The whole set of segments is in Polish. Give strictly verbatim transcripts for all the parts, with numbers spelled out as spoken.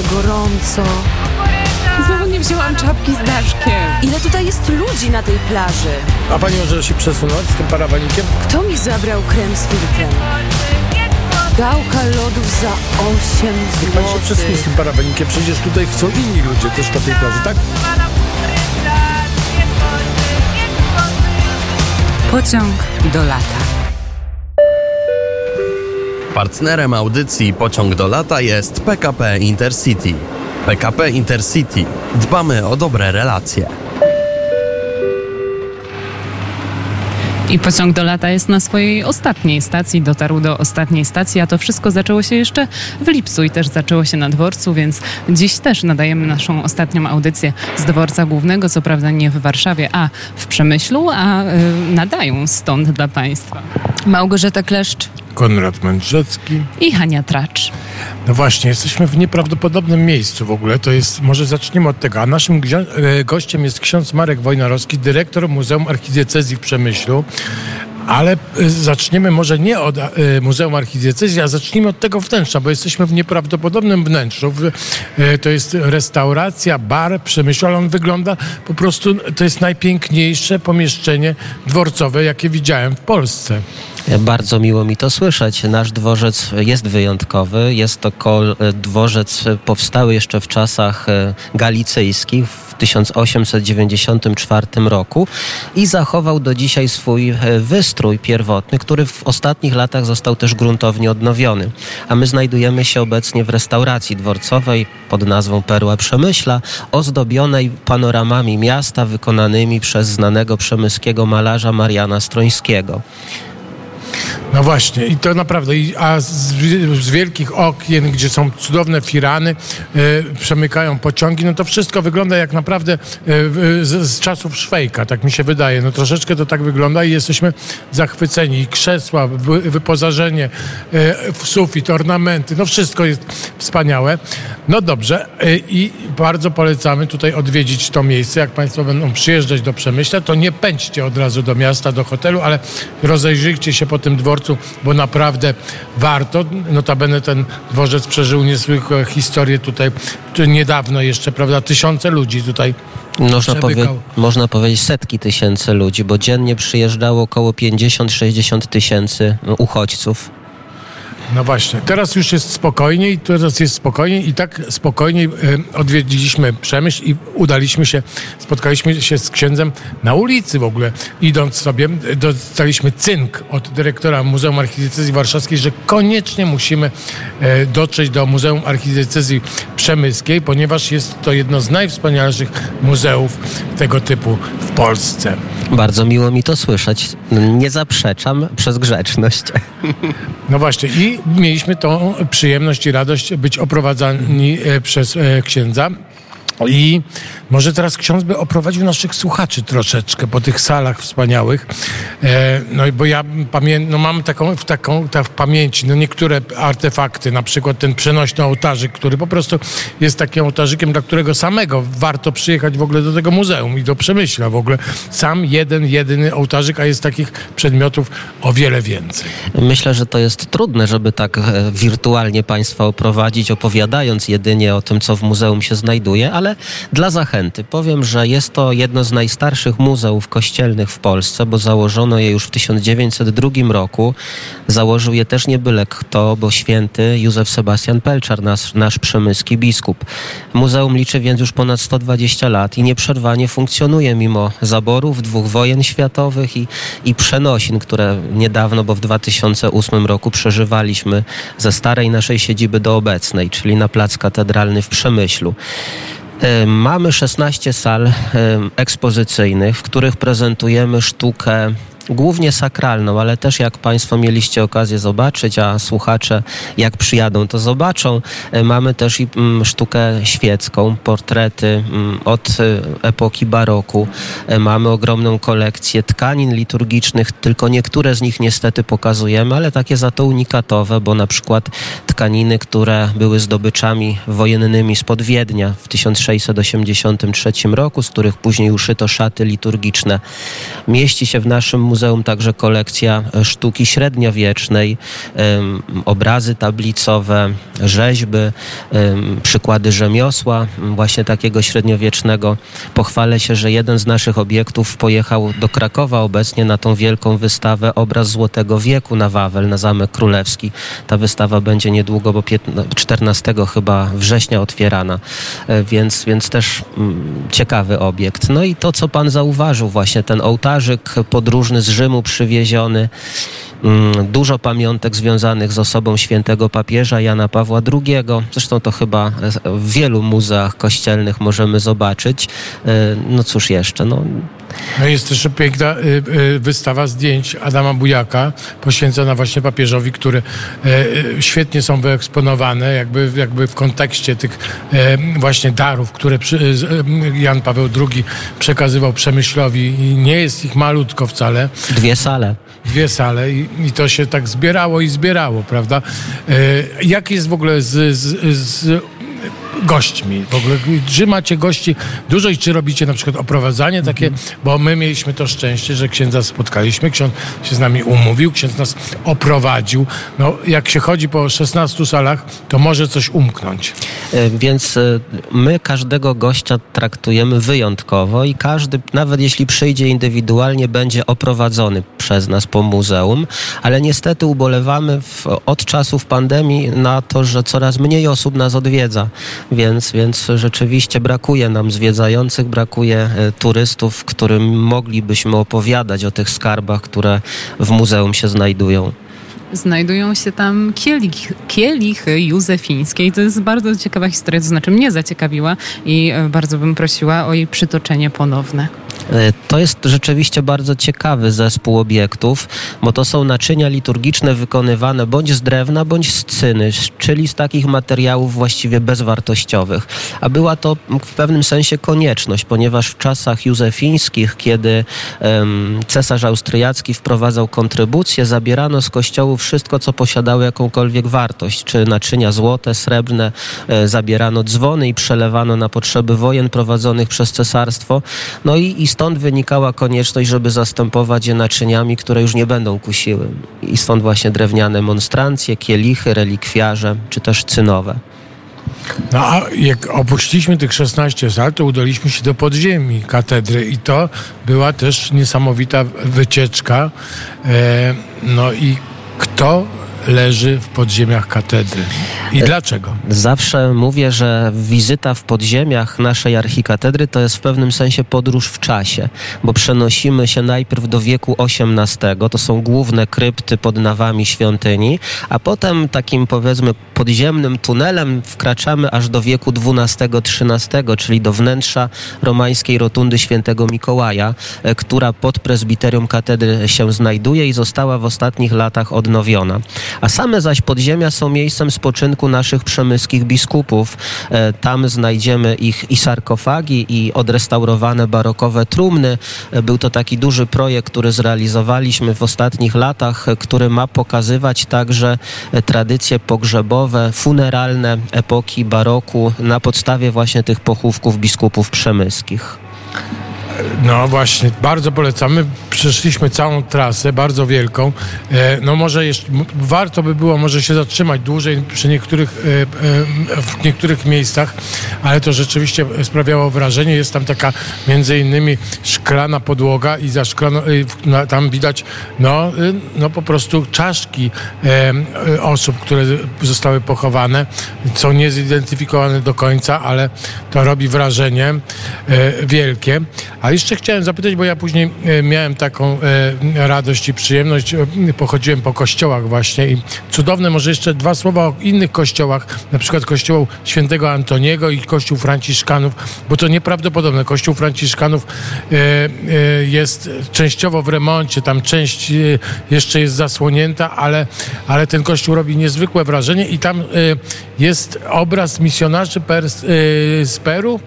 ale gorąco. Znowu nie wzięłam czapki z daszkiem. Ile tutaj jest ludzi na tej plaży? A pani może się przesunąć z tym parawanikiem? Kto mi zabrał krem z filtrem? Gałka lodów za osiem złotych. Niech pan się przesunie z tym parawanikiem. Przecież tutaj chcą inni ludzie też na tej plaży, tak? Pociąg do lata. Partnerem audycji Pociąg do lata jest P K P Intercity. P K P Intercity. Dbamy o dobre relacje. I Pociąg do lata jest na swojej ostatniej stacji, dotarł do ostatniej stacji, a to wszystko zaczęło się jeszcze w lipcu i też zaczęło się na dworcu, więc dziś też nadajemy naszą ostatnią audycję z dworca głównego, co prawda nie w Warszawie, a w Przemyślu, a y, nadają stąd dla Państwa Małgorzata Kleszcz, Konrad Mędrzecki i Hania Tracz. No właśnie, jesteśmy w nieprawdopodobnym miejscu w ogóle. To jest, może zacznijmy od tego. A naszym gościem jest ksiądz Marek Wojnarowski, dyrektor Muzeum Archidiecezji w Przemyślu. Ale zaczniemy może nie od Muzeum Archidiecezji, a zacznijmy od tego wnętrza, bo jesteśmy w nieprawdopodobnym wnętrzu. To jest restauracja, bar, Przemyśl, ale on wygląda po prostu, to jest najpiękniejsze pomieszczenie dworcowe, jakie widziałem w Polsce. Bardzo miło mi to słyszeć. Nasz dworzec jest wyjątkowy. Jest to kol, dworzec powstały jeszcze w czasach galicyjskich w tysiąc osiemset dziewięćdziesiątym czwartym roku i zachował do dzisiaj swój wystrój pierwotny, który w ostatnich latach został też gruntownie odnowiony. A my znajdujemy się obecnie w restauracji dworcowej pod nazwą Perła Przemyśla, ozdobionej panoramami miasta wykonanymi przez znanego przemyskiego malarza Mariana Strońskiego. No właśnie, i to naprawdę, a z, z wielkich okien, gdzie są cudowne firany, y, przemykają pociągi, no to wszystko wygląda jak naprawdę y, y, z, z czasów Szwejka, tak mi się wydaje. No troszeczkę to tak wygląda i jesteśmy zachwyceni. I krzesła, wy, wyposażenie, y, sufit, ornamenty, no wszystko jest wspaniałe. No dobrze, y, i bardzo polecamy tutaj odwiedzić to miejsce. Jak Państwo będą przyjeżdżać do Przemyśla, to nie pędźcie od razu do miasta, do hotelu, ale rozejrzyjcie się po tym dworcu, bo naprawdę warto. Notabene ten dworzec przeżył niezwykłe historie tutaj niedawno jeszcze, prawda? Tysiące ludzi tutaj Można, powie- można powiedzieć setki tysięcy ludzi, bo dziennie przyjeżdżało około pięćdziesiąt sześćdziesiąt tysięcy uchodźców. No właśnie, teraz już jest spokojniej, teraz jest spokojniej i tak spokojniej odwiedziliśmy Przemyśl i udaliśmy się, spotkaliśmy się z księdzem na ulicy w ogóle. Idąc sobie, dostaliśmy cynk od dyrektora Muzeum Archidiecezji Warszawskiej, że koniecznie musimy dotrzeć do Muzeum Archidiecezji Przemyskiej, ponieważ jest to jedno z najwspanialszych muzeów tego typu w Polsce. Bardzo miło mi to słyszeć. Nie zaprzeczam przez grzeczność. No właśnie, i mieliśmy tą przyjemność i radość być oprowadzani przez księdza. I może teraz ksiądz by oprowadził naszych słuchaczy troszeczkę po tych salach wspaniałych. No bo ja pamię- no mam taką, taką ta w pamięci no niektóre artefakty, na przykład ten przenośny ołtarzyk, który po prostu jest takim ołtarzykiem, dla którego samego warto przyjechać w ogóle do tego muzeum i do Przemyśla w ogóle. Sam jeden, jedyny ołtarzyk, a jest takich przedmiotów o wiele więcej. Myślę, że to jest trudne, żeby tak wirtualnie Państwa oprowadzić, opowiadając jedynie o tym, co w muzeum się znajduje, ale dla zachęty powiem, że jest to jedno z najstarszych muzeów kościelnych w Polsce, bo założono je już w tysiąc dziewięćset drugim roku. Założył je też nie byle kto, bo święty Józef Sebastian Pelczar, nasz, nasz przemyski biskup. Muzeum liczy więc już ponad sto dwadzieścia lat i nieprzerwanie funkcjonuje mimo zaborów, dwóch wojen światowych i, i przenosin, które niedawno, bo w dwa tysiące ósmym roku przeżywaliśmy ze starej naszej siedziby do obecnej, czyli na Plac Katedralny w Przemyślu. Mamy szesnaście sal ekspozycyjnych, w których prezentujemy sztukę głównie sakralną, ale też jak Państwo mieliście okazję zobaczyć, a słuchacze jak przyjadą to zobaczą, mamy też i sztukę świecką, portrety od epoki baroku, mamy ogromną kolekcję tkanin liturgicznych, tylko niektóre z nich niestety pokazujemy, ale takie za to unikatowe, bo na przykład tkaniny, które były zdobyczami wojennymi spod Wiednia w tysiąc sześćset osiemdziesiątym trzecim roku, z których później uszyto szaty liturgiczne, mieści się w naszym muzeum muzeum także kolekcja sztuki średniowiecznej, obrazy tablicowe, rzeźby, przykłady rzemiosła właśnie takiego średniowiecznego. Pochwalę się, że jeden z naszych obiektów pojechał do Krakowa obecnie na tą wielką wystawę Obraz Złotego Wieku na Wawel, na Zamek Królewski. Ta wystawa będzie niedługo, bo czternastego chyba września otwierana, więc, więc też ciekawy obiekt. No i to, co pan zauważył, właśnie ten ołtarzyk podróżny z Rzymu przywieziony, dużo pamiątek związanych z osobą świętego papieża Jana Pawła drugiego. Zresztą to chyba w wielu muzeach kościelnych możemy zobaczyć. No cóż jeszcze, no... No jest też piękna wystawa zdjęć Adama Bujaka poświęcona właśnie papieżowi, które świetnie są wyeksponowane jakby, jakby w kontekście tych właśnie darów, które Jan Paweł drugi przekazywał Przemyślowi i nie jest ich malutko wcale. Dwie sale. Dwie sale i, i to się tak zbierało i zbierało, prawda? Jak jest w ogóle z... z, z gośćmi. W ogóle, czy macie gości dużo i czy robicie na przykład oprowadzanie takie, mm-hmm. bo my mieliśmy to szczęście, że księdza spotkaliśmy, ksiądz się z nami umówił, ksiądz nas oprowadził. No, jak się chodzi po szesnastu salach, to może coś umknąć. Więc my każdego gościa traktujemy wyjątkowo i każdy, nawet jeśli przyjdzie indywidualnie, będzie oprowadzony przez nas po muzeum, ale niestety ubolewamy w, od czasów pandemii na to, że coraz mniej osób nas odwiedza. Więc, więc rzeczywiście brakuje nam zwiedzających, brakuje turystów, którym moglibyśmy opowiadać o tych skarbach, które w muzeum się znajdują. Znajdują się tam kielich, kielichy józefińskie i to jest bardzo ciekawa historia, to znaczy mnie zaciekawiła i bardzo bym prosiła o jej przytoczenie ponowne. To jest rzeczywiście bardzo ciekawy zespół obiektów, bo to są naczynia liturgiczne wykonywane bądź z drewna, bądź z cyny, czyli z takich materiałów właściwie bezwartościowych. A była to w pewnym sensie konieczność, ponieważ w czasach józefińskich, kiedy um, cesarz austriacki wprowadzał kontrybucję, zabierano z kościołów wszystko, co posiadało jakąkolwiek wartość, czy naczynia złote, srebrne, e, zabierano dzwony i przelewano na potrzeby wojen prowadzonych przez cesarstwo. No i, i stąd wynikała konieczność, żeby zastępować je naczyniami, które już nie będą kusiły. I stąd właśnie drewniane monstrancje, kielichy, relikwiarze, czy też cynowe. No a jak opuściliśmy tych szesnaście sal, to udaliśmy się do podziemi katedry i to była też niesamowita wycieczka. E, no i kto leży w podziemiach katedry i dlaczego? Zawsze mówię, że wizyta w podziemiach naszej archikatedry to jest w pewnym sensie podróż w czasie, bo przenosimy się najpierw do wieku osiemnastego, to są główne krypty pod nawami świątyni, a potem takim powiedzmy podziemnym tunelem wkraczamy aż do wieku dwunastego-trzynastego, czyli do wnętrza romańskiej rotundy Świętego Mikołaja, która pod prezbiterium katedry się znajduje i została w ostatnich latach odnowiona. A same zaś podziemia są miejscem spoczynku naszych przemyskich biskupów. Tam znajdziemy ich i sarkofagi, i odrestaurowane barokowe trumny. Był to taki duży projekt, który zrealizowaliśmy w ostatnich latach, który ma pokazywać także tradycje pogrzebowe, funeralne epoki baroku na podstawie właśnie tych pochówków biskupów przemyskich. No właśnie, bardzo polecamy. Przeszliśmy całą trasę, bardzo wielką. No może jeszcze, warto by było może się zatrzymać dłużej przy niektórych, w niektórych miejscach, ale to rzeczywiście sprawiało wrażenie. Jest tam taka między innymi szklana podłoga i za szklaną, tam widać no, no po prostu czaszki osób, które zostały pochowane, są niezidentyfikowane do końca, ale to robi wrażenie wielkie. A jeszcze chciałem zapytać, bo ja później miałem taką radość i przyjemność, pochodziłem po kościołach właśnie i cudowne, może jeszcze dwa słowa o innych kościołach, na przykład kościół Świętego Antoniego i kościół Franciszkanów, bo to nieprawdopodobne. Kościół Franciszkanów jest częściowo w remoncie, tam część jeszcze jest zasłonięta, ale, ale ten kościół robi niezwykłe wrażenie i tam jest obraz misjonarzy z Peru,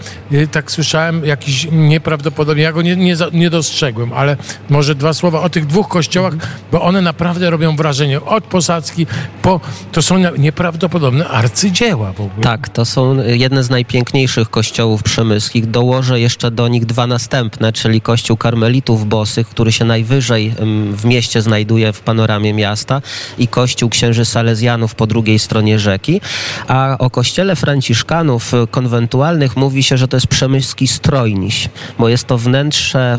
tak słyszałem, jakiś nieprawdopodobny Antoni. Ja go nie, nie, nie dostrzegłem, ale może dwa słowa o tych dwóch kościołach, bo one naprawdę robią wrażenie. Od posadzki po... To są nieprawdopodobne arcydzieła w ogóle. Tak, to są jedne z najpiękniejszych kościołów przemyskich. Dołożę jeszcze do nich dwa następne, czyli Kościół Karmelitów Bosych, który się najwyżej w mieście znajduje w panoramie miasta, i Kościół Księży Salezjanów po drugiej stronie rzeki. A o kościele franciszkanów konwentualnych mówi się, że to jest przemyski strojniś, bo jest to wnętrze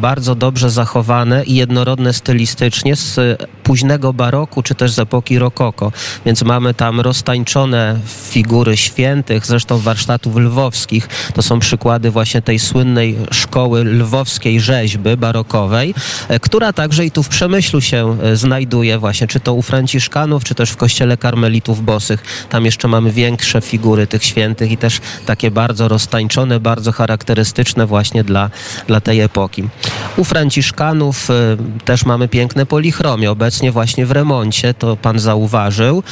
bardzo dobrze zachowane i jednorodne stylistycznie z późnego baroku, czy też z epoki rokoko. Więc mamy tam roztańczone figury świętych, zresztą warsztatów lwowskich. To są przykłady właśnie tej słynnej szkoły lwowskiej rzeźby barokowej, która także i tu w Przemyślu się znajduje właśnie, czy to u franciszkanów, czy też w kościele karmelitów bosych. Tam jeszcze mamy większe figury tych świętych i też takie bardzo roztańczone, bardzo charakterystyczne właśnie dla, dla tej epoki. U franciszkanów y, też mamy piękne polichromie, obecnie właśnie w remoncie, to pan zauważył.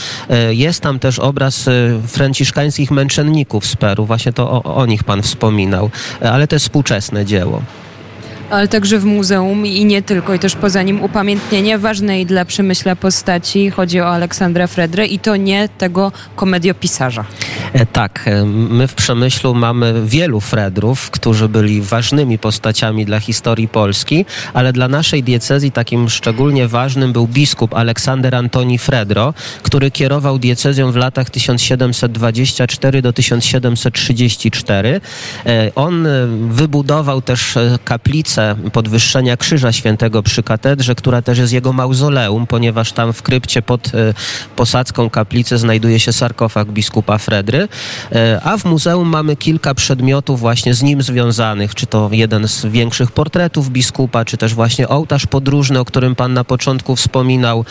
Y, jest tam też obraz y, franciszkańskich męczenników z Peru, właśnie to o, o nich pan wspominał, y, ale to jest współczesne dzieło. Ale także w muzeum i nie tylko, i też poza nim upamiętnienie ważnej dla Przemyśla postaci. Chodzi o Aleksandra Fredrę i to nie tego komediopisarza. Tak, my w Przemyślu mamy wielu Fredrów, którzy byli ważnymi postaciami dla historii Polski, ale dla naszej diecezji takim szczególnie ważnym był biskup Aleksander Antoni Fredro, który kierował diecezją w latach tysiąc siedemset dwadzieścia cztery do tysiąc siedemset trzydzieści cztery. On wybudował też kaplicę podwyższenia Krzyża Świętego przy katedrze, która też jest jego mauzoleum, ponieważ tam w krypcie pod posadzką kaplicy znajduje się sarkofag biskupa Fredry, a w muzeum mamy kilka przedmiotów właśnie z nim związanych, czy to jeden z większych portretów biskupa, czy też właśnie ołtarz podróżny, o którym pan na początku wspominał,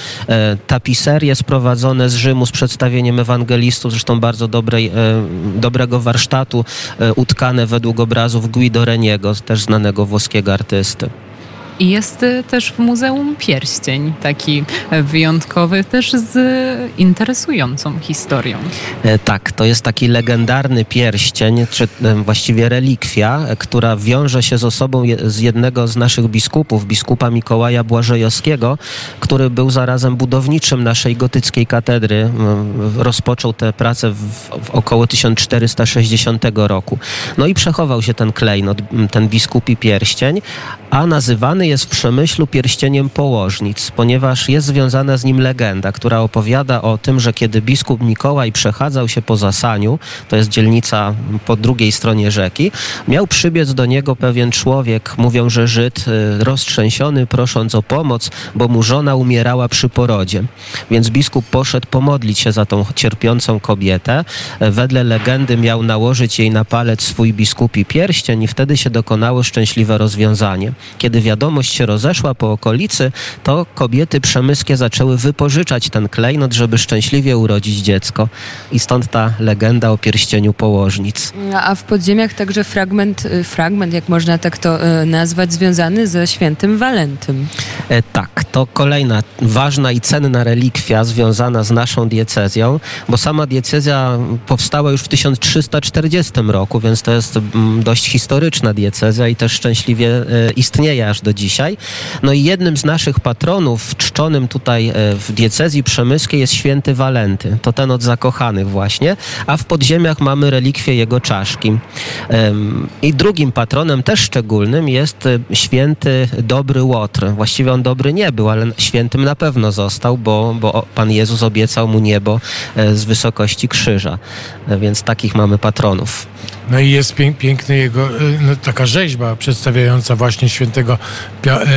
tapiserie sprowadzone z Rzymu z przedstawieniem ewangelistów, zresztą bardzo dobrej, dobrego warsztatu, utkane według obrazów Guido Reniego, też znanego włoskiego artysty. I jest też w muzeum pierścień, taki wyjątkowy, też z interesującą historią. Tak, to jest taki legendarny pierścień, czy właściwie relikwia, która wiąże się z osobą z jednego z naszych biskupów, biskupa Mikołaja Błażejowskiego, który był zarazem budowniczym naszej gotyckiej katedry. Rozpoczął tę pracę w około tysiąc czterysta sześćdziesiątego roku. No i przechował się ten klejnot, ten biskupi pierścień, a nazywany jest w Przemyślu pierścieniem położnic, ponieważ jest związana z nim legenda, która opowiada o tym, że kiedy biskup Mikołaj przechadzał się po Zasaniu, to jest dzielnica po drugiej stronie rzeki, miał przybiec do niego pewien człowiek, mówią, że Żyd, roztrzęsiony, prosząc o pomoc, bo mu żona umierała przy porodzie. Więc biskup poszedł pomodlić się za tą cierpiącą kobietę. Wedle legendy miał nałożyć jej na palec swój biskupi pierścień i wtedy się dokonało szczęśliwe rozwiązanie. Kiedy wiadomo, wiadomość się rozeszła po okolicy, to kobiety przemyskie zaczęły wypożyczać ten klejnot, żeby szczęśliwie urodzić dziecko. I stąd ta legenda o pierścieniu położnic. A w podziemiach także fragment, fragment, jak można tak to nazwać, związany ze świętym Walentym. E, tak, to kolejna ważna i cenna relikwia związana z naszą diecezją, bo sama diecezja powstała już w tysiąc trzysta czterdziestym roku, więc to jest dość historyczna diecezja i też szczęśliwie istnieje aż do dzisiaj. No i jednym z naszych patronów czczonym tutaj w diecezji przemyskiej jest święty Walenty. To ten od zakochanych właśnie. A w podziemiach mamy relikwie jego czaszki. I drugim patronem też szczególnym jest święty Dobry Łotr. Właściwie on dobry nie był, ale świętym na pewno został, bo, bo Pan Jezus obiecał mu niebo z wysokości krzyża. Więc takich mamy patronów. No i jest pięk, piękny jego, no, taka rzeźba przedstawiająca właśnie świętego Pio, e,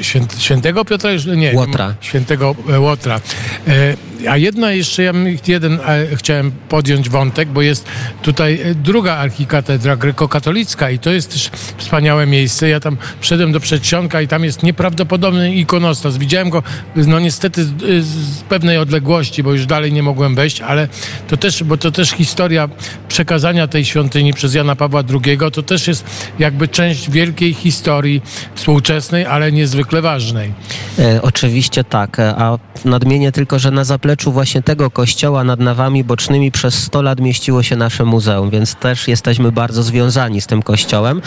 święt, świętego Piotra, nie, Łotra. Świętego Łotra. E, a jedna jeszcze, ja jeden e, chciałem podjąć wątek, bo jest tutaj druga archikatedra grekokatolicka i to jest też wspaniałe miejsce. Ja tam wszedłem do przedsionka i tam jest nieprawdopodobny ikonostas. Widziałem go, no niestety z, z pewnej odległości, bo już dalej nie mogłem wejść, ale to też, bo to też historia przekazania tej świątyni przez Jana Pawła drugiego, to też jest jakby część wielkiej historii współczesnej, ale niezwykle ważnej. E, oczywiście tak, a nadmienię tylko, że na zapleczu zapleczu właśnie tego kościoła nad nawami bocznymi przez sto lat mieściło się nasze muzeum, więc też jesteśmy bardzo związani z tym kościołem.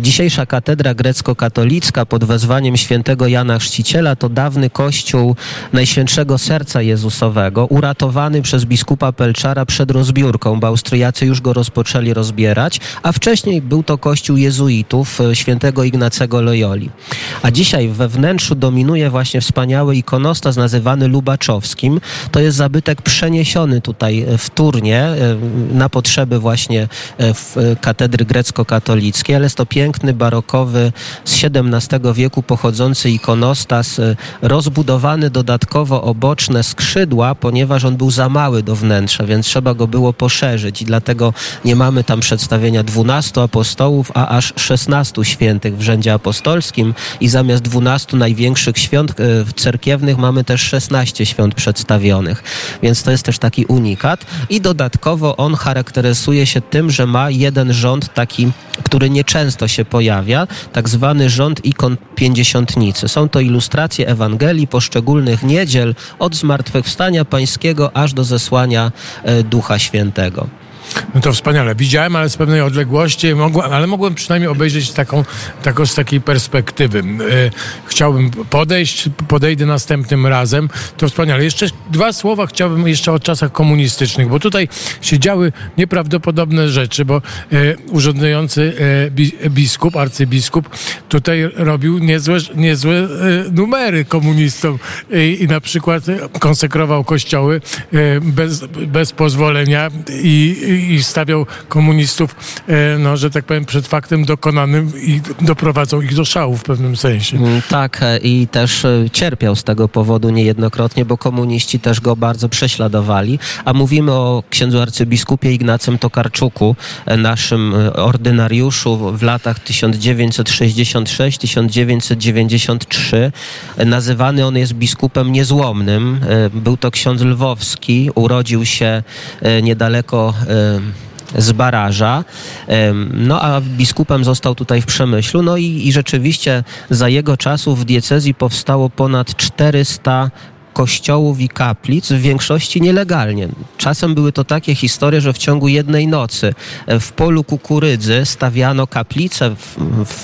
Dzisiejsza katedra grecko-katolicka pod wezwaniem świętego Jana Chrzciciela to dawny kościół Najświętszego Serca Jezusowego, uratowany przez biskupa Pelczara przed rozbiórką, bo Austriacy już go rozpoczęli rozbierać, a wcześniej był to kościół jezuitów świętego Ignacego Loyoli. A dzisiaj we wnętrzu dominuje właśnie wspaniały ikonostas nazywany Lubaczowskim. To jest zabytek przeniesiony tutaj wtórnie na potrzeby właśnie katedry grecko-katolickiej, ale jest to piękny, barokowy, z siedemnastego wieku pochodzący ikonostas, rozbudowany dodatkowo o boczne skrzydła, ponieważ on był za mały do wnętrza, więc trzeba go było poszerzyć i dlatego nie mamy tam przedstawienia dwunastu apostołów, a aż szesnastu świętych w rzędzie apostolskim i zamiast dwunastu największych świąt cerkiewnych mamy też szesnaście świąt przedstawionych, więc to jest też taki unikat i dodatkowo on charakteryzuje się tym, że ma jeden rząd taki, który nieczęsto się pojawia, tak zwany rząd ikon pięćdziesiątnicy. Są to ilustracje Ewangelii poszczególnych niedziel od zmartwychwstania pańskiego aż do zesłania Ducha Świętego. No to wspaniale. Widziałem, ale z pewnej odległości, mogłem, ale mogłem przynajmniej obejrzeć taką, taką z takiej perspektywy. Yy, chciałbym podejść, podejdę następnym razem. To wspaniale. Jeszcze dwa słowa chciałbym jeszcze o czasach komunistycznych, bo tutaj się działy nieprawdopodobne rzeczy, bo yy, urzędujący yy, biskup, arcybiskup tutaj robił niezłe, niezłe yy, numery komunistom i, i na przykład konsekrował kościoły yy, bez, bez pozwolenia i i stawiał komunistów, no, że tak powiem, przed faktem dokonanym i doprowadzał ich do szału w pewnym sensie. Tak, i też cierpiał z tego powodu niejednokrotnie, bo komuniści też go bardzo prześladowali, a mówimy o księdzu arcybiskupie Ignacym Tokarczuku, naszym ordynariuszu w latach tysiąc dziewięćset sześćdziesiąt sześć do dziewięćset dziewięćdziesiąt trzy. Nazywany on jest biskupem niezłomnym. Był to ksiądz lwowski, urodził się niedaleko z Baraża, no a biskupem został tutaj w Przemyślu, no i, i rzeczywiście za jego czasów w diecezji powstało ponad czterysta kościołów i kaplic, w większości nielegalnie. Czasem były to takie historie, że w ciągu jednej nocy w polu kukurydzy stawiano kaplicę,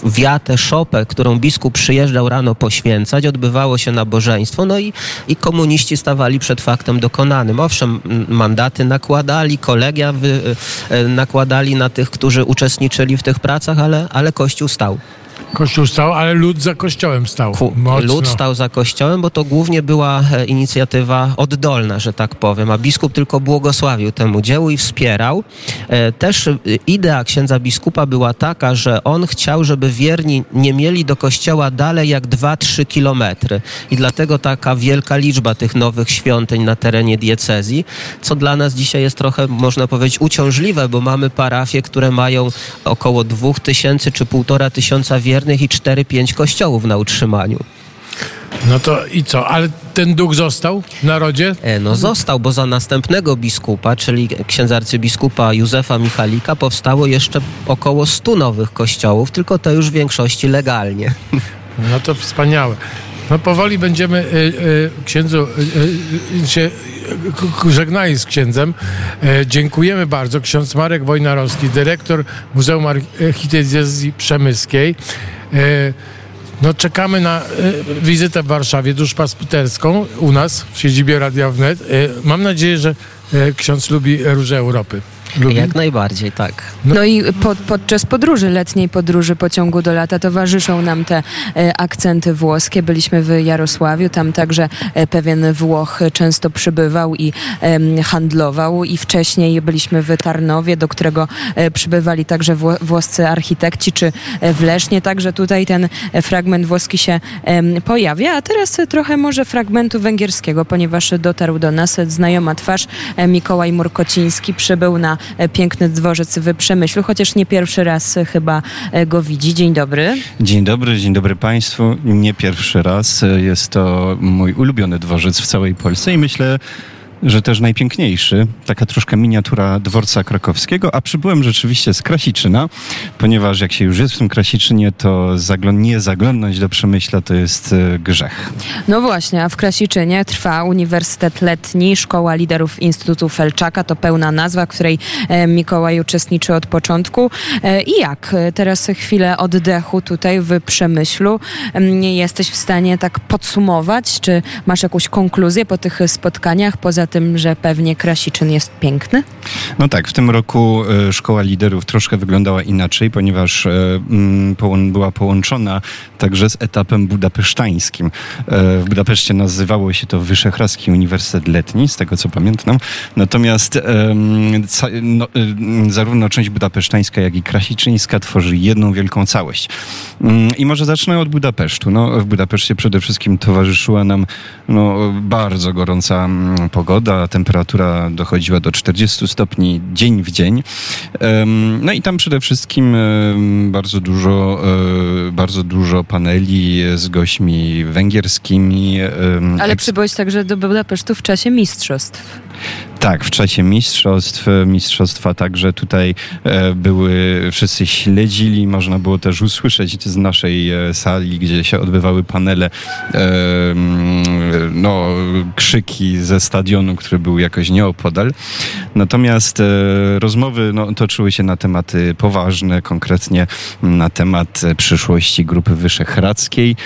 wiatę, szopę, którą biskup przyjeżdżał rano poświęcać, odbywało się nabożeństwo, no i, i komuniści stawali przed faktem dokonanym. Owszem, mandaty nakładali, kolegia wy, nakładali na tych, którzy uczestniczyli w tych pracach, ale, ale Kościół stał. Kościół stał, ale lud za kościołem stał. Mocno. Lud stał za kościołem, bo to głównie była inicjatywa oddolna, że tak powiem, a biskup tylko błogosławił temu dziełu i wspierał. Też idea księdza biskupa była taka, że on chciał, żeby wierni nie mieli do kościoła dalej jak dwa do trzech kilometrów i dlatego taka wielka liczba tych nowych świątyń na terenie diecezji, co dla nas dzisiaj jest trochę, można powiedzieć, uciążliwe, bo mamy parafie, które mają około dwóch tysięcy czy półtora tysiąca wiernych i cztery do pięciu kościołów na utrzymaniu. No to i co? Ale ten duch został w narodzie? No został, bo za następnego biskupa, czyli księdza arcybiskupa Józefa Michalika, powstało jeszcze około stu nowych kościołów, tylko to już w większości legalnie. No to wspaniałe. No powoli będziemy y, y, księdzu y, y, się żegnali z księdzem. E, dziękujemy bardzo. Ksiądz Marek Wojnarowski, dyrektor Muzeum Archidiecezji Przemyskiej. E, no czekamy na e, wizytę w Warszawie duszpasterską u nas w siedzibie Radia Wnet. E, mam nadzieję, że e, ksiądz lubi róże Europy. Lubi? Jak najbardziej, tak. No, no i pod, podczas podróży, letniej podróży Pociągu do Lata towarzyszą nam te e, akcenty włoskie. Byliśmy w Jarosławiu, tam także e, pewien Włoch często przybywał i e, handlował i wcześniej byliśmy w Tarnowie, do którego e, przybywali także wło, włoscy architekci, czy e, w Lesznie, także tutaj ten fragment włoski się e, pojawia, a teraz trochę może fragmentu węgierskiego, ponieważ dotarł do nas znajoma twarz. e, Mikołaj Murkociński przybył na piękny dworzec w Przemyślu, chociaż nie pierwszy raz chyba go widzi. Dzień dobry. Dzień dobry, dzień dobry Państwu. Nie pierwszy raz. Jest to mój ulubiony dworzec w całej Polsce i myślę, że też najpiękniejszy, taka troszkę miniatura dworca krakowskiego, a przybyłem rzeczywiście z Krasiczyna, ponieważ jak się już jest w tym Krasiczynie, to zaglą- nie zaglądnąć do Przemyśla to jest grzech. No właśnie, a w Krasiczynie trwa Uniwersytet Letni, Szkoła Liderów Instytutu Felczaka, to pełna nazwa, w której Mikołaj uczestniczy od początku. I jak teraz chwilę oddechu tutaj w Przemyślu, jesteś w stanie tak podsumować, czy masz jakąś konkluzję po tych spotkaniach, poza tym, że pewnie Krasiczyn jest piękny? No tak, w tym roku Szkoła Liderów troszkę wyglądała inaczej, ponieważ była połączona także z etapem budapesztańskim. W Budapeszcie nazywało się to Wyszehradzki Uniwersytet Letni, z tego co pamiętam. Natomiast no, zarówno część budapesztańska, jak i krasiczyńska tworzy jedną wielką całość. I może zacznę od Budapesztu. No, w Budapeszcie przede wszystkim towarzyszyła nam no, bardzo gorąca pogoda, temperatura dochodziła do czterdziestu stopni dzień w dzień. No i tam przede wszystkim bardzo dużo, bardzo dużo paneli z gośćmi węgierskimi. Ale przybyłeś także do Budapesztu w czasie mistrzostw. Tak, w czasie mistrzostw, mistrzostwa także tutaj były, wszyscy śledzili, można było też usłyszeć z naszej sali, gdzie się odbywały panele, no, krzyki ze stadionu, który był jakoś nieopodal. Natomiast rozmowy no, toczyły się na tematy poważne, konkretnie na temat przyszłości Grupy Wyszehradzkiej.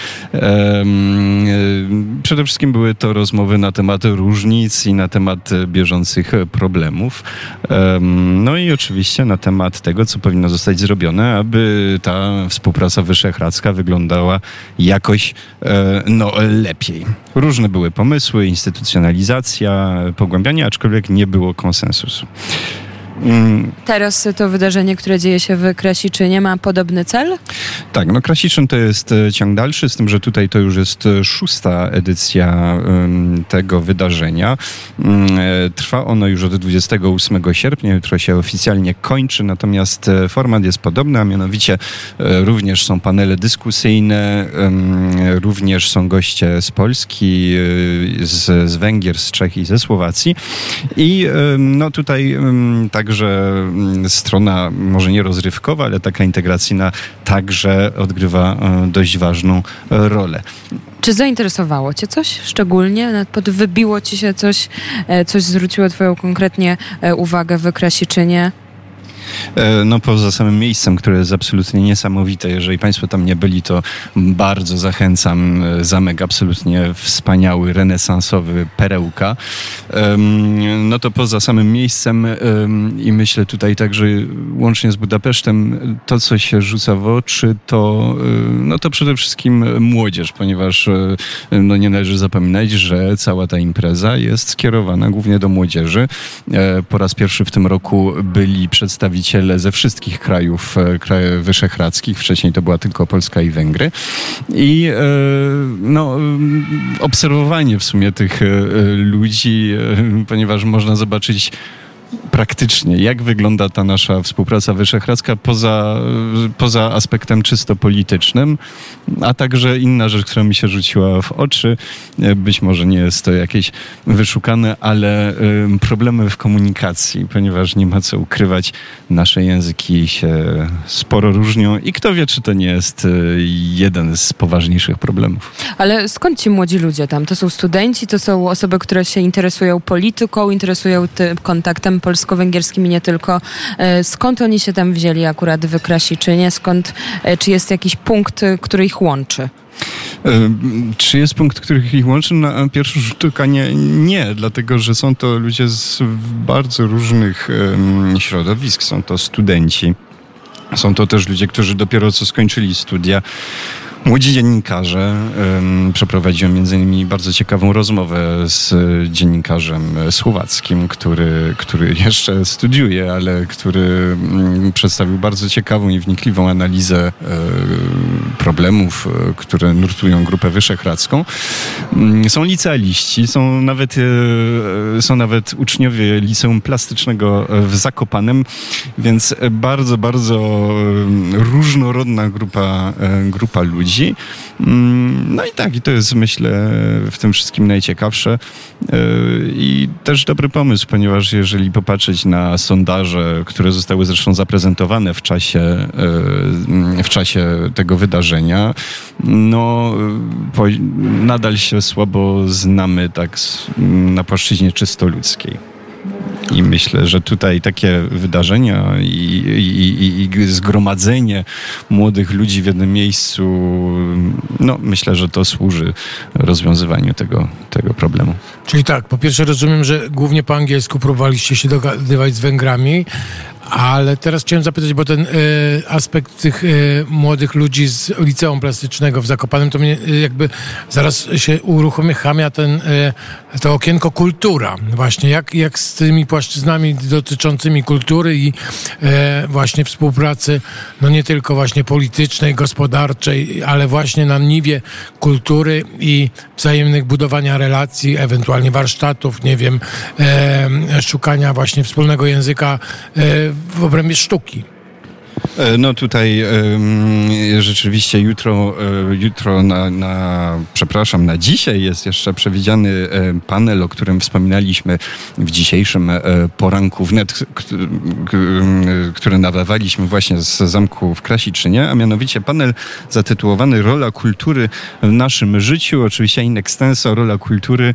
Przede wszystkim były to rozmowy na temat różnic i na temat bieżących problemów. No i oczywiście na temat tego, co powinno zostać zrobione, aby ta współpraca wyszehradzka wyglądała jakoś no, lepiej. Różne były pomysły, instytucjonalizacja, pogłębianie, aczkolwiek nie było konsensusu. Teraz to wydarzenie, które dzieje się w Krasiczynie, ma podobny cel? Tak, no Krasiczyn to jest ciąg dalszy, z tym, że tutaj to już jest szósta edycja tego wydarzenia. Trwa ono już od dwudziestego ósmego sierpnia, jutro się oficjalnie kończy, natomiast format jest podobny, a mianowicie również są panele dyskusyjne, również są goście z Polski, z, z Węgier, z Czech i ze Słowacji. I no tutaj tak Także strona może nie rozrywkowa, ale taka integracyjna także odgrywa dość ważną rolę. Czy zainteresowało cię coś szczególnie? Podwybiło ci się coś, coś zwróciło twoją konkretnie uwagę w Krasiczynie? No poza samym miejscem, które jest absolutnie niesamowite. Jeżeli Państwo tam nie byli, to bardzo zachęcam. Zamek absolutnie wspaniały, renesansowy, perełka. No to poza samym miejscem i myślę tutaj także łącznie z Budapesztem, to co się rzuca w oczy, to, no to przede wszystkim młodzież, ponieważ no nie należy zapominać, że cała ta impreza jest skierowana głównie do młodzieży. Po raz pierwszy w tym roku byli przedstawieni ze wszystkich krajów wyszehradzkich. Wcześniej to była tylko Polska i Węgry. I no, obserwowanie w sumie tych ludzi, ponieważ można zobaczyć praktycznie, jak wygląda ta nasza współpraca wyszehradzka poza, poza aspektem czysto politycznym, a także inna rzecz, która mi się rzuciła w oczy, być może nie jest to jakieś wyszukane, ale problemy w komunikacji, ponieważ nie ma co ukrywać, nasze języki się sporo różnią i kto wie, czy to nie jest jeden z poważniejszych problemów. Ale skąd ci młodzi ludzie tam? To są studenci, to są osoby, które się interesują polityką, interesują tym kontaktem polsko-węgierskim i nie tylko. Skąd oni się tam wzięli akurat w Krasiczynie? Skąd, czy jest jakiś punkt, który ich łączy? Czy jest punkt, który ich łączy? Na pierwszy rzut oka nie, nie, dlatego że są to ludzie z bardzo różnych środowisk. Są to studenci, są to też ludzie, którzy dopiero co skończyli studia. Młodzi dziennikarze. Przeprowadziłem między innymi bardzo ciekawą rozmowę z dziennikarzem słowackim, który, który jeszcze studiuje, ale który przedstawił bardzo ciekawą i wnikliwą analizę problemów, które nurtują Grupę Wyszehradzką. Są licealiści, są nawet, są nawet uczniowie Liceum Plastycznego w Zakopanem, więc bardzo, bardzo różnorodna grupa, grupa ludzi. więzi. No i tak, i to jest, myślę, w tym wszystkim najciekawsze i też dobry pomysł, ponieważ jeżeli popatrzeć na sondaże, które zostały zresztą zaprezentowane w czasie, w czasie tego wydarzenia, no po, nadal się słabo znamy tak na płaszczyźnie czysto ludzkiej. I myślę, że tutaj takie wydarzenia i, i, i, i zgromadzenie młodych ludzi w jednym miejscu, no myślę, że to służy rozwiązywaniu tego, tego problemu. Czyli tak, po pierwsze rozumiem, że głównie po angielsku próbowaliście się dogadywać z Węgrami, ale teraz chciałem zapytać, bo ten y, aspekt tych y, młodych ludzi z liceum plastycznego w Zakopanem, to mnie y, jakby zaraz się uruchamia ten, y, to okienko kultura. Właśnie jak, jak z tymi płaszczyznami dotyczącymi kultury i y, właśnie współpracy, no nie tylko właśnie politycznej, gospodarczej, ale właśnie na niwie kultury i wzajemnych budowania relacji, ewentualnie warsztatów, nie wiem, y, szukania właśnie wspólnego języka y, w obrębie sztuki. No tutaj y, rzeczywiście jutro, y, jutro na, na, przepraszam, na dzisiaj jest jeszcze przewidziany y, panel, o którym wspominaliśmy w dzisiejszym y, poranku wnet, k- k- który nadawaliśmy właśnie z zamku w Krasiczynie, a mianowicie panel zatytułowany Rola kultury w naszym życiu, oczywiście in extenso rola kultury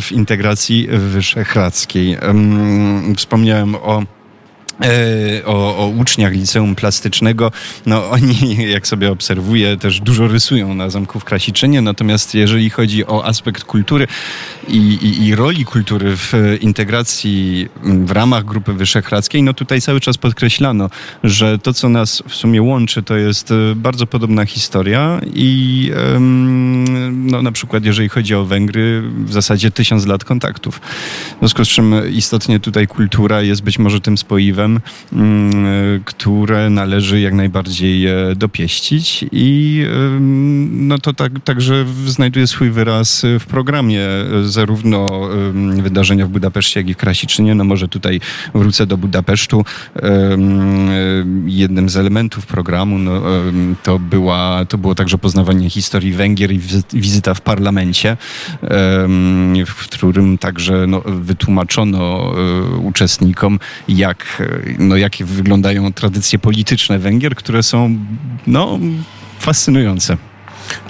w integracji wyszehradzkiej. Y, wspomniałem o O, o uczniach liceum plastycznego. No oni, jak sobie obserwuję, też dużo rysują na zamku w Krasiczynie, natomiast jeżeli chodzi o aspekt kultury i, i, i roli kultury w integracji w ramach Grupy Wyszehradzkiej, no tutaj cały czas podkreślano, że to, co nas w sumie łączy, to jest bardzo podobna historia i ym, no na przykład jeżeli chodzi o Węgry, w zasadzie tysiąc lat kontaktów. W związku z czym istotnie tutaj kultura jest być może tym spoiwem, które należy jak najbardziej dopieścić i no to tak, także znajduje swój wyraz w programie zarówno wydarzenia w Budapeszcie, jak i w Krasiczynie. No może tutaj wrócę do Budapesztu. Jednym z elementów programu no, to, była, to było także poznawanie historii Węgier i wizyta w parlamencie, w którym także no, wytłumaczono uczestnikom, jak No, jakie wyglądają tradycje polityczne Węgier, które są no, fascynujące.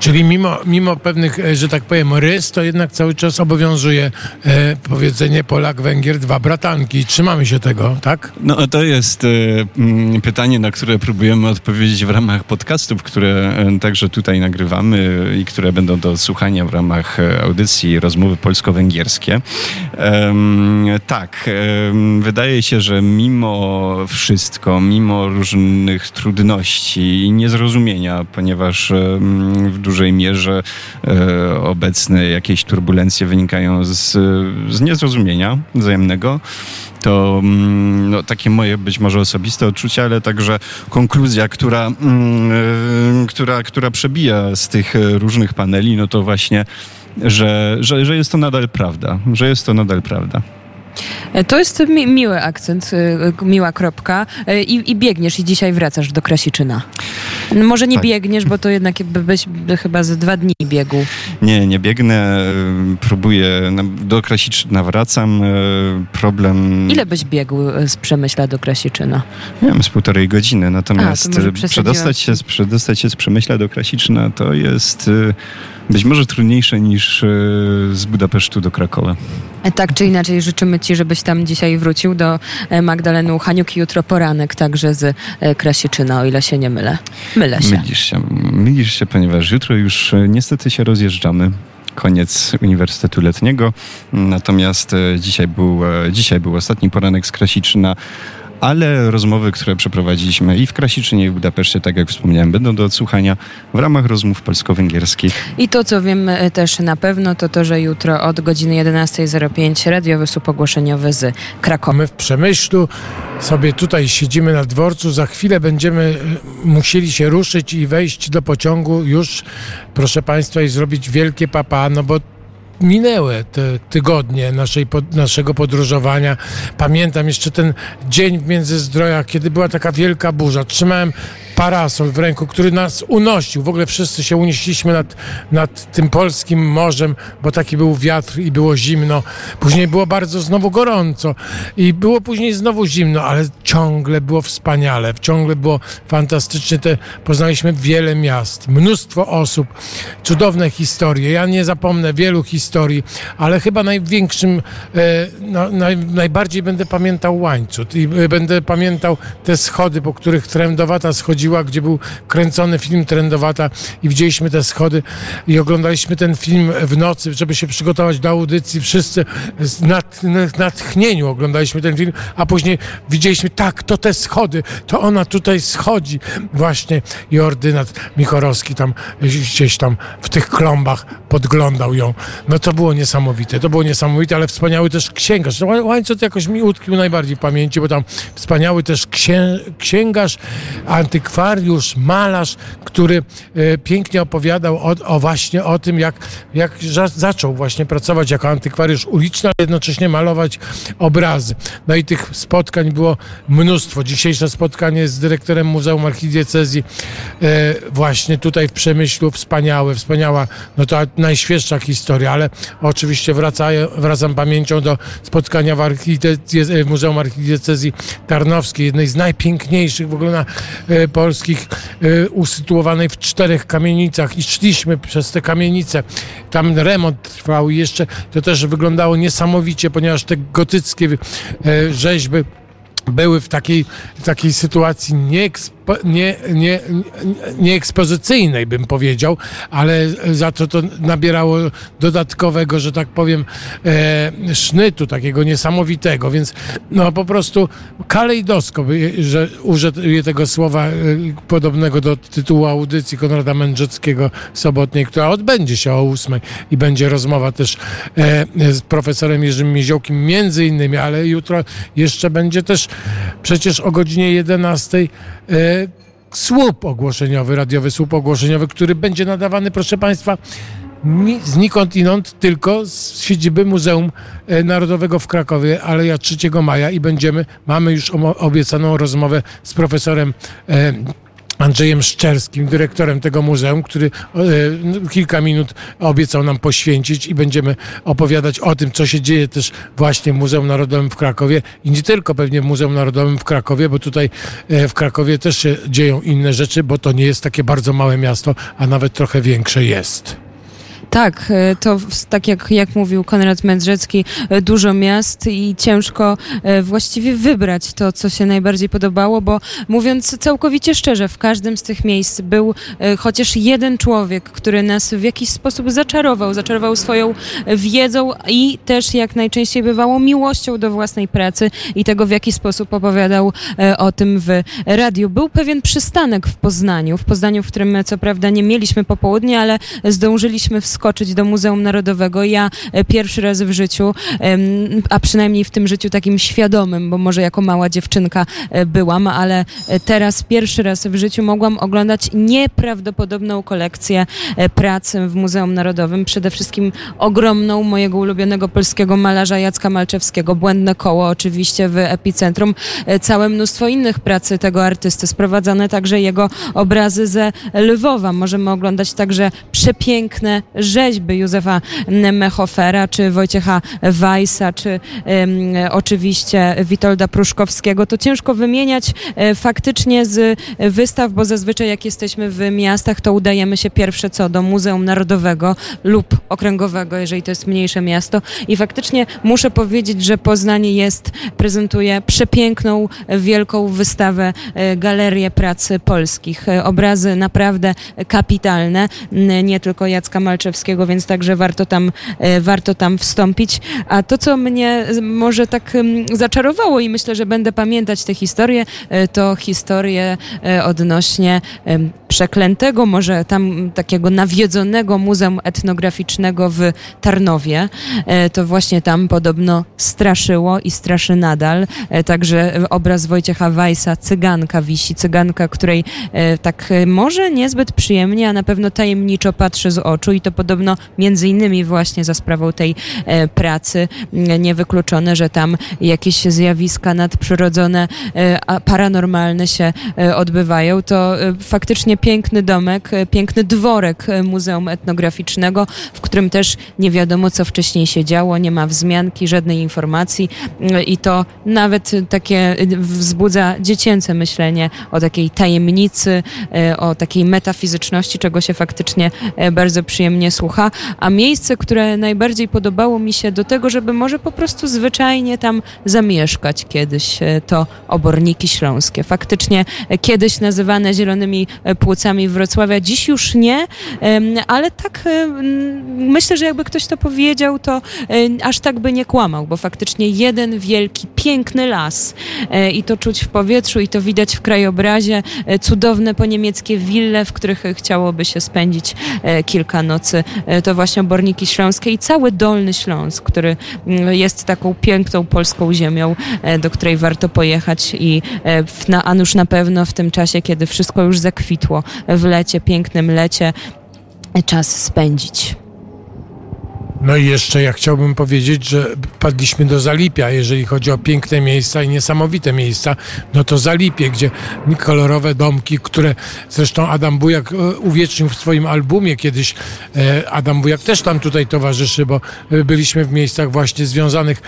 Czyli mimo, mimo pewnych, że tak powiem, rys, to jednak cały czas obowiązuje e, powiedzenie Polak-Węgier, dwa bratanki. Trzymamy się tego, tak? No to jest e, pytanie, na które próbujemy odpowiedzieć w ramach podcastów, które e, także tutaj nagrywamy i które będą do słuchania w ramach audycji Rozmowy Polsko-Węgierskie. E, tak, e, wydaje się, że mimo wszystko, mimo różnych trudności i niezrozumienia, ponieważ e, w dużej mierze e, obecne jakieś turbulencje wynikają z, z niezrozumienia wzajemnego. To no, takie moje być może osobiste odczucia, ale także konkluzja, która, y, która, która przebija z tych różnych paneli, no to właśnie, że, że, że jest to nadal prawda, że jest to nadal prawda. To jest mi- miły akcent, miła kropka I, i biegniesz i dzisiaj wracasz do Krasiczyna. Może nie tak. biegniesz, bo to jednak byś chyba za dwa dni biegł. Nie, nie biegnę, próbuję, do Krasiczyna wracam, problem... Ile byś biegł z Przemyśla do Krasiczyna? Nie wiem, z półtorej godziny, natomiast A, przedostać, się, przedostać się z Przemyśla do Krasiczyna to jest... Być może trudniejsze niż z Budapesztu do Krakowa. Tak czy inaczej życzymy Ci, żebyś tam dzisiaj wrócił do Magdaleny Uchaniuk i jutro poranek także z Krasiczyna, o ile się nie mylę. Mylę się. Mylisz się, mylisz się, ponieważ jutro już niestety się rozjeżdżamy. Koniec Uniwersytetu Letniego. Natomiast dzisiaj był, dzisiaj był ostatni poranek z Krasiczyna. Ale rozmowy, które przeprowadziliśmy i w Krasiczynie, i w Budapeszcie, tak jak wspomniałem, będą do odsłuchania w ramach rozmów polsko-węgierskich. I to, co wiem też na pewno, to to, że jutro od godziny jedenasta zero pięć radiowy słup ogłoszeniowy z Krakowa. My w Przemyślu sobie tutaj siedzimy na dworcu. Za chwilę będziemy musieli się ruszyć i wejść do pociągu już, proszę Państwa, i zrobić wielkie papa, no bo minęły te tygodnie naszej, pod, naszego podróżowania. Pamiętam jeszcze ten dzień w Międzyzdrojach, kiedy była taka wielka burza. Trzymałem parasol w ręku, który nas unosił. W ogóle wszyscy się unieśliśmy nad, nad tym polskim morzem, bo taki był wiatr i było zimno. Później było bardzo znowu gorąco i było później znowu zimno, ale ciągle było wspaniale, ciągle było fantastycznie. Te, poznaliśmy wiele miast, mnóstwo osób, cudowne historie. Ja nie zapomnę wielu historii, ale chyba największym, e, no, naj, najbardziej będę pamiętał Łańcut i e, będę pamiętał te schody, po których Trędowata schodziła, gdzie był kręcony film Trędowata i widzieliśmy te schody i oglądaliśmy ten film w nocy, żeby się przygotować do audycji. Wszyscy z nad, natchnieniu oglądaliśmy ten film, a później widzieliśmy, tak, to te schody, to ona tutaj schodzi właśnie i ordynat Michorowski tam gdzieś tam w tych klombach podglądał ją. No to było niesamowite, to było niesamowite, ale wspaniały też księgarz. Łańcut jakoś mi utkwił najbardziej w pamięci, bo tam wspaniały też księ, księgarz, antykwariusz, malarz, który e, pięknie opowiadał o, o właśnie o tym, jak, jak za, zaczął właśnie pracować jako antykwariusz uliczny, ale jednocześnie malować obrazy. No i tych spotkań było mnóstwo. Dzisiejsze spotkanie z dyrektorem Muzeum Archidiecezji e, właśnie tutaj w Przemyślu, wspaniałe, wspaniała, no to najświeższa historia, ale oczywiście wracaję, wracam pamięcią do spotkania w, Archidiecezji, w Muzeum Archidiecezji Tarnowskiej, jednej z najpiękniejszych w ogóle na, e, polskich, e, usytuowanej w czterech kamienicach i szliśmy przez te kamienice. Tam remont trwał i jeszcze to też wyglądało niesamowicie, ponieważ te gotyckie e, rzeźby były w takiej, takiej sytuacji nieekspo, nie, nie, nie ekspozycyjnej, bym powiedział, ale za to to nabierało dodatkowego, że tak powiem, e, sznytu takiego niesamowitego, więc no po prostu kalejdoskop, że użyję tego słowa e, podobnego do tytułu audycji Konrada Mędrzeckiego sobotniej, która odbędzie się o ósmej i będzie rozmowa też e, z profesorem Jerzym Miziołkiem między innymi, ale jutro jeszcze będzie też przecież o godzinie jedenastej e, słup ogłoszeniowy, radiowy słup ogłoszeniowy, który będzie nadawany, proszę Państwa, znikąd inąd, tylko z siedziby Muzeum Narodowego w Krakowie, ale ja trzeciego maja i będziemy, mamy już obiecaną rozmowę z profesorem e, Andrzejem Szczerskim, dyrektorem tego muzeum, który e, kilka minut obiecał nam poświęcić i będziemy opowiadać o tym, co się dzieje też właśnie w Muzeum Narodowym w Krakowie i nie tylko pewnie w Muzeum Narodowym w Krakowie, bo tutaj e, w Krakowie też się dzieją inne rzeczy, bo to nie jest takie bardzo małe miasto, a nawet trochę większe jest. Tak, to tak jak, jak mówił Konrad Mędrzecki, dużo miast i ciężko właściwie wybrać to, co się najbardziej podobało, bo mówiąc całkowicie szczerze, w każdym z tych miejsc był chociaż jeden człowiek, który nas w jakiś sposób zaczarował, zaczarował swoją wiedzą i też jak najczęściej bywało miłością do własnej pracy i tego, w jaki sposób opowiadał o tym w radiu. Był pewien przystanek w Poznaniu, w Poznaniu, w którym co prawda nie mieliśmy popołudnia, ale zdążyliśmy w skoczyć do Muzeum Narodowego. Ja pierwszy raz w życiu, a przynajmniej w tym życiu takim świadomym, bo może jako mała dziewczynka byłam, ale teraz pierwszy raz w życiu mogłam oglądać nieprawdopodobną kolekcję prac w Muzeum Narodowym. Przede wszystkim ogromną mojego ulubionego polskiego malarza Jacka Malczewskiego, Błędne koło oczywiście w epicentrum. Całe mnóstwo innych prac tego artysty, sprowadzane także jego obrazy ze Lwowa. Możemy oglądać także przepiękne rzeźby Józefa Mechofera, czy Wojciecha Weissa, czy um, oczywiście Witolda Pruszkowskiego. To ciężko wymieniać e, faktycznie z wystaw, bo zazwyczaj jak jesteśmy w miastach, to udajemy się pierwsze co do Muzeum Narodowego lub Okręgowego, jeżeli to jest mniejsze miasto. I faktycznie muszę powiedzieć, że Poznań jest, prezentuje przepiękną, wielką wystawę, e, galerię prac polskich. E, obrazy naprawdę kapitalne, n- nie tylko Jacka Malczewskiego, więc także warto tam, warto tam wstąpić. A to, co mnie może tak zaczarowało i myślę, że będę pamiętać te historie, to historie odnośnie przeklętego, może tam takiego nawiedzonego Muzeum Etnograficznego w Tarnowie. To właśnie tam podobno straszyło i straszy nadal. Także obraz Wojciecha Weissa, Cyganka wisi, Cyganka, której tak może niezbyt przyjemnie, a na pewno tajemniczo patrzy z oczu i to podobno podobno między innymi właśnie za sprawą tej pracy niewykluczone, że tam jakieś zjawiska nadprzyrodzone, paranormalne się odbywają. To faktycznie piękny domek, piękny dworek Muzeum Etnograficznego, w którym też nie wiadomo, co wcześniej się działo, nie ma wzmianki, żadnej informacji i to nawet takie wzbudza dziecięce myślenie o takiej tajemnicy, o takiej metafizyczności, czego się faktycznie bardzo przyjemnie słucha. A miejsce, które najbardziej podobało mi się do tego, żeby może po prostu zwyczajnie tam zamieszkać kiedyś, to Oborniki Śląskie. Faktycznie kiedyś nazywane zielonymi płucami Wrocławia, dziś już nie, ale tak myślę, że jakby ktoś to powiedział, to aż tak by nie kłamał, bo faktycznie jeden wielki, piękny las i to czuć w powietrzu i to widać w krajobrazie, cudowne poniemieckie wille, w których chciałoby się spędzić kilka nocy. To właśnie Oborniki Śląskie i cały Dolny Śląsk, który jest taką piękną polską ziemią, do której warto pojechać i na, a już na pewno w tym czasie, kiedy wszystko już zakwitło w lecie, pięknym lecie, czas spędzić. No i jeszcze ja chciałbym powiedzieć, że padliśmy do Zalipia, jeżeli chodzi o piękne miejsca i niesamowite miejsca, no to Zalipie, gdzie kolorowe domki, które zresztą Adam Bujak uwiecznił w swoim albumie kiedyś. Adam Bujak też tam tutaj towarzyszy, bo byliśmy w miejscach właśnie związanych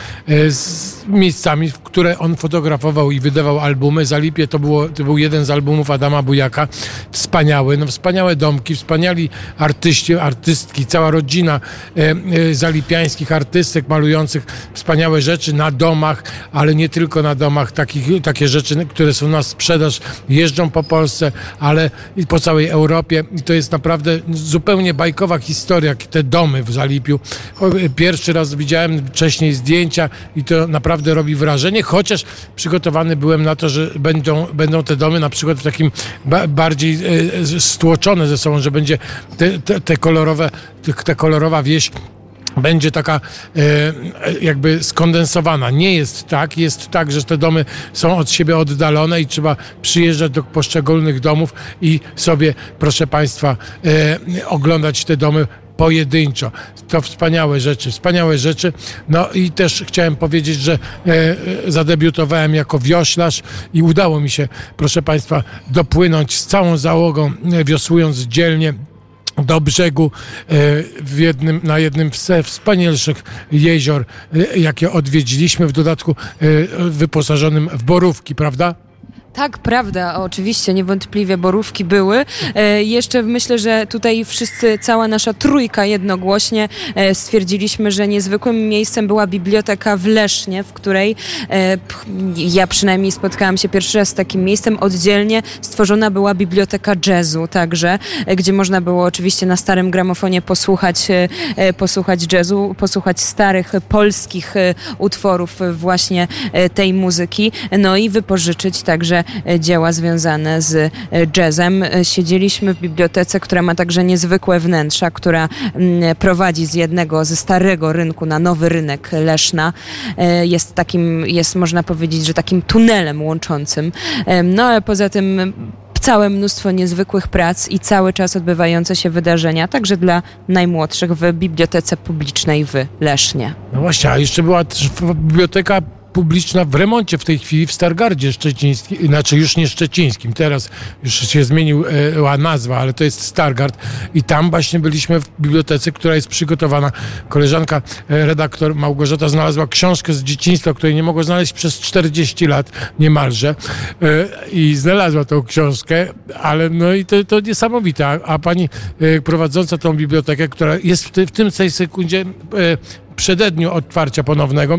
z miejscami, w które on fotografował i wydawał albumy. Zalipie to, było, to był jeden z albumów Adama Bujaka. Wspaniały, no wspaniałe domki, wspaniali artyści, artystki, cała rodzina zalipiańskich artystek malujących wspaniałe rzeczy na domach, ale nie tylko na domach, takich, takie rzeczy, które są na sprzedaż, jeżdżą po Polsce, ale i po całej Europie i to jest naprawdę zupełnie bajkowa historia, te domy w Zalipiu. Pierwszy raz widziałem wcześniej zdjęcia i to naprawdę robi wrażenie, chociaż przygotowany byłem na to, że będą, będą te domy na przykład w takim ba- bardziej e, stłoczone ze sobą, że będzie te, te, te kolorowe, te, ta kolorowa wieś będzie taka e, jakby skondensowana. Nie jest tak. Jest tak, że te domy są od siebie oddalone i trzeba przyjeżdżać do poszczególnych domów i sobie, proszę Państwa, e, oglądać te domy pojedynczo. To wspaniałe rzeczy, wspaniałe rzeczy. No i też chciałem powiedzieć, że e, zadebiutowałem jako wioślarz i udało mi się, proszę Państwa, dopłynąć z całą załogą, e, wiosłując dzielnie do brzegu w jednym, na jednym ze wspanialszych jezior, jakie odwiedziliśmy, w dodatku wyposażonym w borówki, prawda? Tak, prawda, oczywiście, niewątpliwie borówki były. E, jeszcze myślę, że tutaj wszyscy, cała nasza trójka jednogłośnie e, stwierdziliśmy, że niezwykłym miejscem była biblioteka w Lesznie, w której e, ja przynajmniej spotkałam się pierwszy raz z takim miejscem. Oddzielnie stworzona była biblioteka jazzu także, e, gdzie można było oczywiście na starym gramofonie posłuchać, e, posłuchać jazzu, posłuchać starych polskich e, utworów właśnie e, tej muzyki, no i wypożyczyć także dzieła związane z jazzem. Siedzieliśmy w bibliotece, która ma także niezwykłe wnętrza, która prowadzi z jednego, ze starego rynku na nowy rynek Leszna. Jest takim, jest można powiedzieć, że takim tunelem łączącym. No ale poza tym całe mnóstwo niezwykłych prac i cały czas odbywające się wydarzenia, także dla najmłodszych w bibliotece publicznej w Lesznie. No właśnie, a jeszcze była biblioteka publiczna w remoncie w tej chwili w Stargardzie Szczecińskim, znaczy już nie Szczecińskim, teraz już się zmieniła nazwa, ale to jest Stargard i tam właśnie byliśmy w bibliotece, która jest przygotowana. Koleżanka, redaktor Małgorzata znalazła książkę z dzieciństwa, której nie mogła znaleźć przez czterdzieści lat niemalże i znalazła tą książkę, ale no i to, to niesamowite, a, a pani prowadząca tą bibliotekę, która jest w, ty, w tym samej sekundzie przededniu otwarcia ponownego,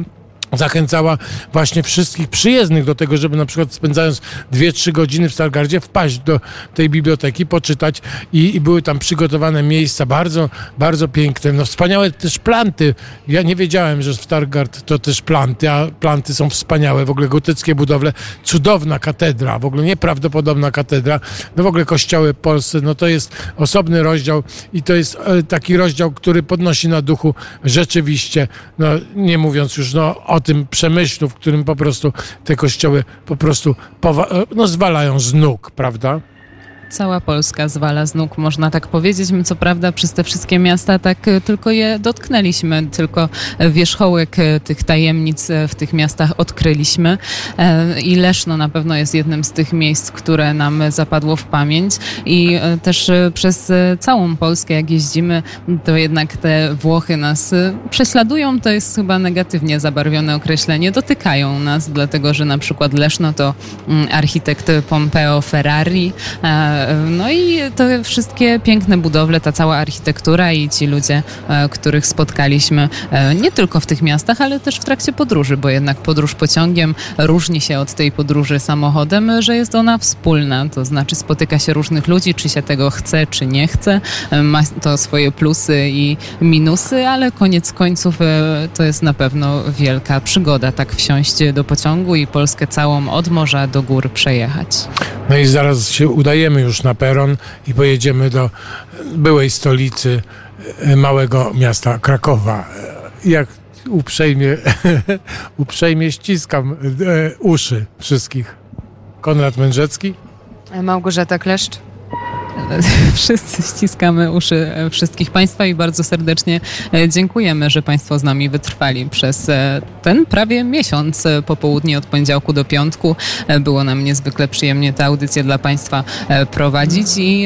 zachęcała właśnie wszystkich przyjezdnych do tego, żeby na przykład spędzając dwie, trzy godziny w Stargardzie wpaść do tej biblioteki, poczytać i, i były tam przygotowane miejsca bardzo, bardzo piękne. No wspaniałe też planty. Ja nie wiedziałem, że Stargard to też planty, a planty są wspaniałe. W ogóle gotyckie budowle, cudowna katedra, w ogóle nieprawdopodobna katedra. No w ogóle kościoły w Polsce, no to jest osobny rozdział i to jest taki rozdział, który podnosi na duchu rzeczywiście, no nie mówiąc już no o tym Przemyślu, w którym po prostu te kościoły po prostu powa- no, zwalają z nóg, prawda? cała Polska zwala z nóg, można tak powiedzieć. My co prawda przez te wszystkie miasta tak tylko je dotknęliśmy, tylko wierzchołek tych tajemnic w tych miastach odkryliśmy i Leszno na pewno jest jednym z tych miejsc, które nam zapadło w pamięć i też przez całą Polskę jak jeździmy, to jednak te Włochy nas prześladują, to jest chyba negatywnie zabarwione określenie, dotykają nas, dlatego że na przykład Leszno to architekt Pompeo Ferrari, no i te wszystkie piękne budowle, ta cała architektura i ci ludzie, których spotkaliśmy nie tylko w tych miastach, ale też w trakcie podróży, bo jednak podróż pociągiem różni się od tej podróży samochodem, że jest ona wspólna, to znaczy spotyka się różnych ludzi, czy się tego chce, czy nie chce, ma to swoje plusy i minusy, ale koniec końców to jest na pewno wielka przygoda, tak wsiąść do pociągu i Polskę całą od morza do gór przejechać. No i zaraz się udajemy już na peron i pojedziemy do byłej stolicy małego miasta Krakowa. Jak uprzejmie, uprzejmie ściskam uszy wszystkich. Konrad Mędrzecki. Małgorzata Kleszcz. Wszyscy ściskamy uszy wszystkich Państwa i bardzo serdecznie dziękujemy, że Państwo z nami wytrwali przez ten prawie miesiąc popołudnie od poniedziałku do piątku. Było nam niezwykle przyjemnie tę audycję dla Państwa prowadzić i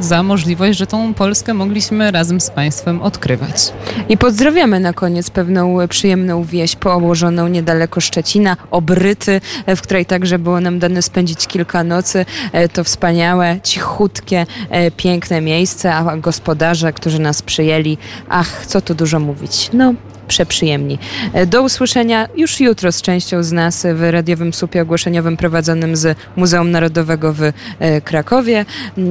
za możliwość, że tą Polskę mogliśmy razem z Państwem odkrywać. I pozdrawiamy na koniec pewną przyjemną wieś położoną niedaleko Szczecina, Obryty, w której także było nam dane spędzić kilka nocy. To wspaniałe, cichutkie, piękne miejsce, a gospodarze, którzy nas przyjęli, ach, co tu dużo mówić, no przeprzyjemni. Do usłyszenia już jutro z częścią z nas w radiowym słupie ogłoszeniowym prowadzonym z Muzeum Narodowego w Krakowie.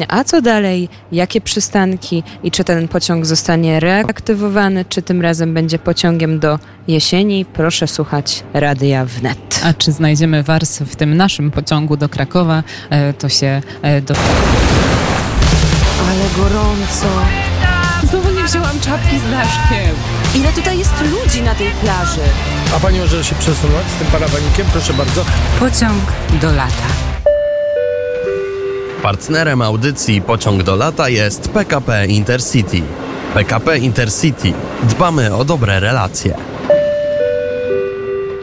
A co dalej? Jakie przystanki i czy ten pociąg zostanie reaktywowany, czy tym razem będzie pociągiem do jesieni? Proszę słuchać Radia Wnet. A czy znajdziemy Wars w tym naszym pociągu do Krakowa? To się do... Ale gorąco. Znowu nie wzięłam czapki z daszkiem. Ile tutaj jest ludzi na tej plaży? A pani może się przesunąć z tym parawanikiem? Proszę bardzo. Pociąg do lata. Partnerem audycji Pociąg do lata jest P K P Intercity. P K P Intercity. Dbamy o dobre relacje.